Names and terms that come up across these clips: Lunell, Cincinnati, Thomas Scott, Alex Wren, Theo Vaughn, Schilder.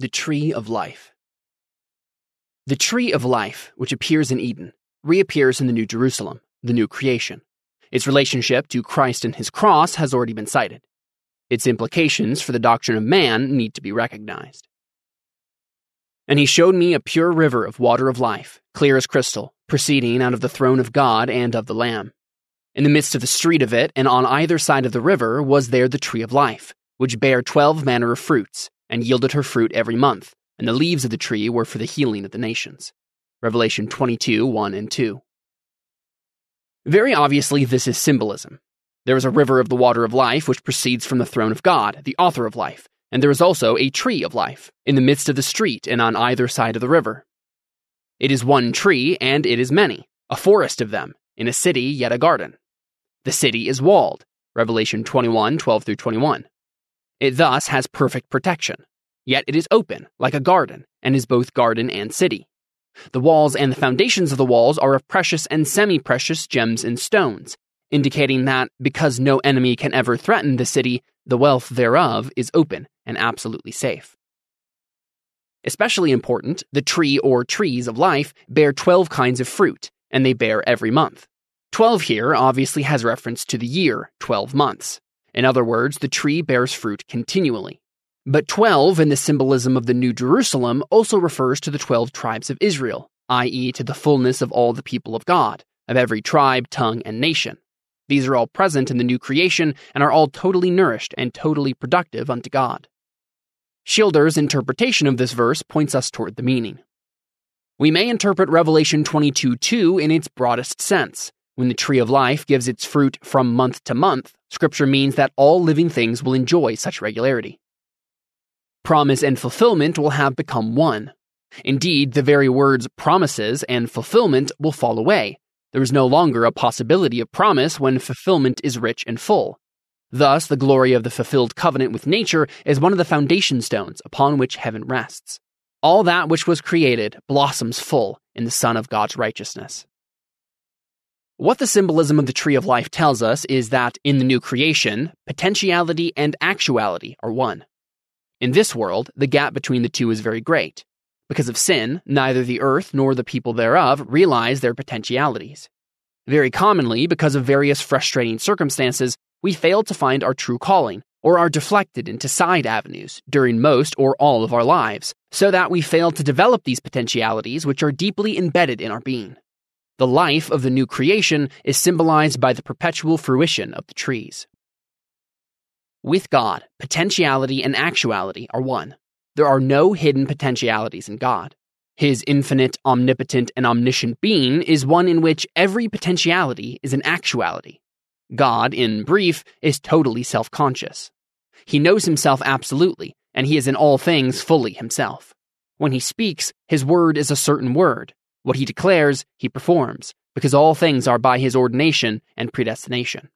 The Tree of Life. The Tree of Life, which appears in Eden, reappears in the New Jerusalem, the new creation. Its relationship to Christ and his cross has already been cited. Its implications for the doctrine of man need to be recognized. And he showed me a pure river of water of life, clear as crystal, proceeding out of the throne of God and of the Lamb. In the midst of the street of it, and on either side of the river, was there the tree of life, which bare 12 manner of fruits, and yielded her fruit every month, and the leaves of the tree were for the healing of the nations. Revelation 22:1-2. Very obviously, this is symbolism. There is a river of the water of life which proceeds from the throne of God, the author of life, and there is also a tree of life, in the midst of the street and on either side of the river. It is one tree, and it is many, a forest of them, in a city yet a garden. The city is walled, Revelation 21:12-21. It thus has perfect protection, yet it is open, like a garden, and is both garden and city. The walls and the foundations of the walls are of precious and semi-precious gems and stones, indicating that, because no enemy can ever threaten the city, the wealth thereof is open and absolutely safe. Especially important, the tree or trees of life bear 12 kinds of fruit, and they bear every month. 12 here obviously has reference to the year, 12 months. In other words, the tree bears fruit continually. But 12 in the symbolism of the New Jerusalem also refers to the 12 tribes of Israel, i.e. to the fullness of all the people of God, of every tribe, tongue, and nation. These are all present in the new creation and are all totally nourished and totally productive unto God. Schilder's interpretation of this verse points us toward the meaning. We may interpret Revelation 22:2 in its broadest sense. When the tree of life gives its fruit from month to month, Scripture means that all living things will enjoy such regularity. Promise and fulfillment will have become one. Indeed, the very words promises and fulfillment will fall away. There is no longer a possibility of promise when fulfillment is rich and full. Thus, the glory of the fulfilled covenant with nature is one of the foundation stones upon which heaven rests. All that which was created blossoms full in the Son of God's righteousness. What the symbolism of the tree of life tells us is that, in the new creation, potentiality and actuality are one. In this world, the gap between the two is very great. Because of sin, neither the earth nor the people thereof realize their potentialities. Very commonly, because of various frustrating circumstances, we fail to find our true calling, or are deflected into side avenues during most or all of our lives, so that we fail to develop these potentialities which are deeply embedded in our being. The life of the new creation is symbolized by the perpetual fruition of the trees. With God, potentiality and actuality are one. There are no hidden potentialities in God. His infinite, omnipotent, and omniscient being is one in which every potentiality is an actuality. God, in brief, is totally self-conscious. He knows himself absolutely, and he is in all things fully himself. When he speaks, his word is a certain word. What he declares, he performs, because all things are by his ordination and predestination.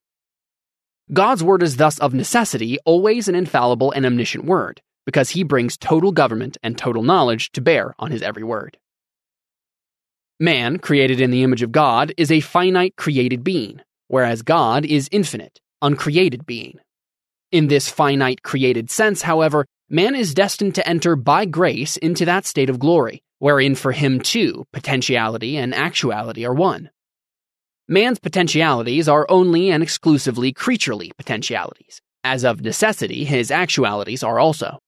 God's word is thus of necessity always an infallible and omniscient word, because he brings total government and total knowledge to bear on his every word. Man, created in the image of God, is a finite created being, whereas God is infinite, uncreated being. In this finite created sense, however, man is destined to enter by grace into that state of glory, wherein for him too potentiality and actuality are one. Man's potentialities are only and exclusively creaturely potentialities, as of necessity his actualities are also.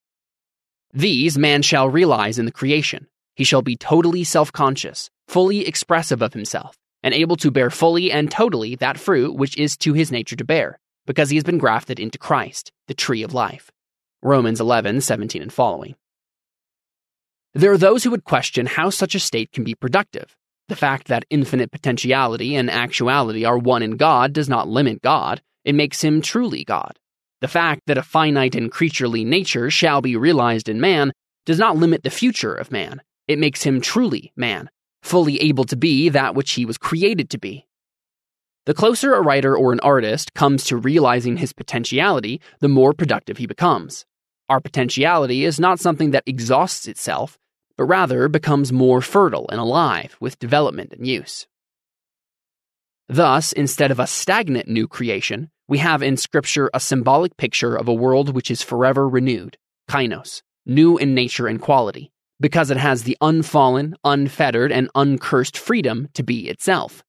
These man shall realize in the creation. He shall be totally self-conscious, fully expressive of himself, and able to bear fully and totally that fruit which is to his nature to bear, because he has been grafted into Christ, the tree of life. Romans 11:17 and following. There are those who would question how such a state can be productive. The fact that infinite potentiality and actuality are one in God does not limit God, it makes him truly God. The fact that a finite and creaturely nature shall be realized in man does not limit the future of man, it makes him truly man, fully able to be that which he was created to be. The closer a writer or an artist comes to realizing his potentiality, the more productive he becomes. Our potentiality is not something that exhausts itself, but rather becomes more fertile and alive with development and use. Thus, instead of a stagnant new creation, we have in Scripture a symbolic picture of a world which is forever renewed, kainos, new in nature and quality, because it has the unfallen, unfettered, and uncursed freedom to be itself,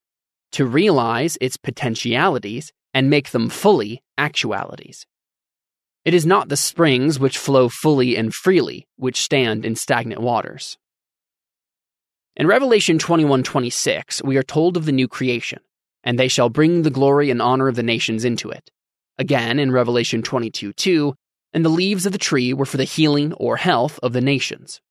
to realize its potentialities and make them fully actualities. It is not the springs which flow fully and freely, which stand in stagnant waters. In Revelation 21:26, we are told of the new creation, and they shall bring the glory and honor of the nations into it. Again, in Revelation 22:2, and the leaves of the tree were for the healing or health of the nations.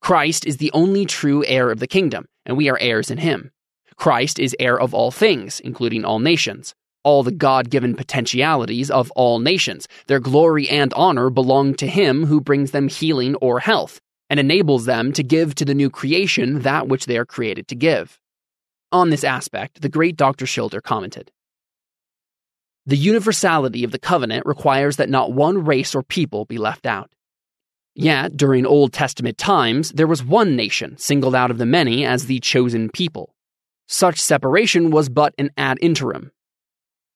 Christ is the only true heir of the kingdom, and we are heirs in him. Christ is heir of all things, including all nations. All the God-given potentialities of all nations, their glory and honor belong to him who brings them healing or health, and enables them to give to the new creation that which they are created to give. On this aspect, the great Dr. Schilder commented, "The universality of the covenant requires that not one race or people be left out. Yet, during Old Testament times, there was one nation singled out of the many as the chosen people. Such separation was but an ad interim.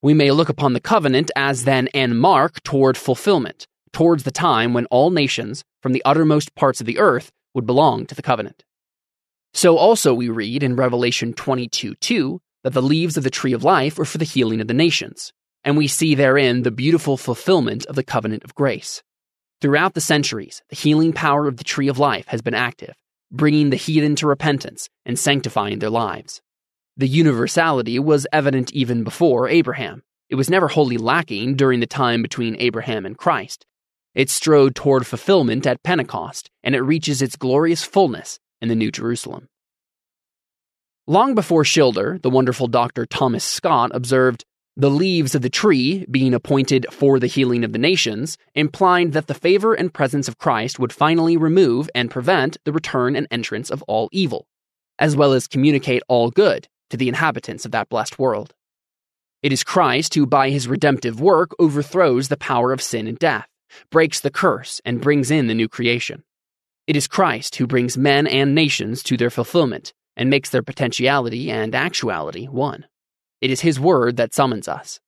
We may look upon the covenant as then an mark toward fulfillment, towards the time when all nations, from the uttermost parts of the earth, would belong to the covenant. So also we read in Revelation 22:2 that the leaves of the tree of life are for the healing of the nations, and we see therein the beautiful fulfillment of the covenant of grace. Throughout the centuries, the healing power of the tree of life has been active, bringing the heathen to repentance and sanctifying their lives. The universality was evident even before Abraham. It was never wholly lacking during the time between Abraham and Christ. It strode toward fulfillment at Pentecost, and it reaches its glorious fullness in the New Jerusalem." Long before Schilder, the wonderful Dr. Thomas Scott observed, "The leaves of the tree, being appointed for the healing of the nations, implied that the favor and presence of Christ would finally remove and prevent the return and entrance of all evil, as well as communicate all good to the inhabitants of that blessed world. It is Christ who, by his redemptive work, overthrows the power of sin and death, breaks the curse, and brings in the new creation. It is Christ who brings men and nations to their fulfillment, and makes their potentiality and actuality one. It is his word that summons us.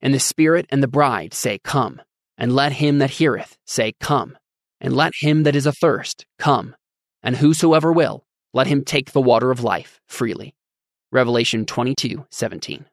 And the Spirit and the bride say, 'Come,' and let him that heareth say, 'Come,' and let him that is athirst, 'Come,' and whosoever will, let him take the water of life freely." Revelation 22:17.